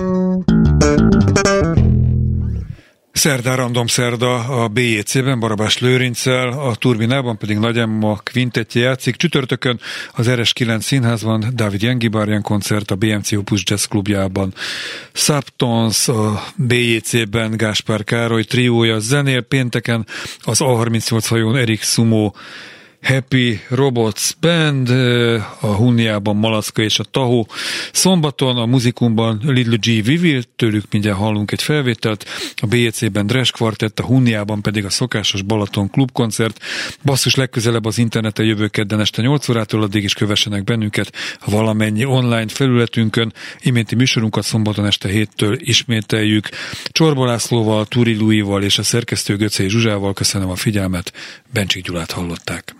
Szerdán random szerda a BJC-ben Barabás Lőrinccel, a Turbinában pedig Nagy Emma kvintetje játszik. Csütörtökön az RS9 színházban Dávid Jengibárján koncert a BMC Opus Jazz klubjában. Subtons a BJC-ben Gáspár Károly triója zenél, pénteken az A38 hajón Erik Sumó Happy Robots Band, a Hunniában Malacka és a Tahó. Szombaton a Muzikumban Little G. Vivil, tőlük mindjárt hallunk egy felvételt, a BJC-ben Dress Quartet, a Hunniában pedig a szokásos Balaton klubkoncert. Basszus legközelebb az interneten jövő kedden este 8 órától, addig is kövessenek bennünket valamennyi online felületünkön. Iménti műsorunkat szombaton este 7-től ismételjük. Csorba Lászlóval, Túri Luival és a szerkesztő Göcsei Zsuzsával köszönöm a figyelmet. Bencsik Gyulát hallották.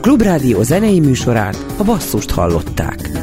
Klubrádió zenei műsorát, a Basszust hallották.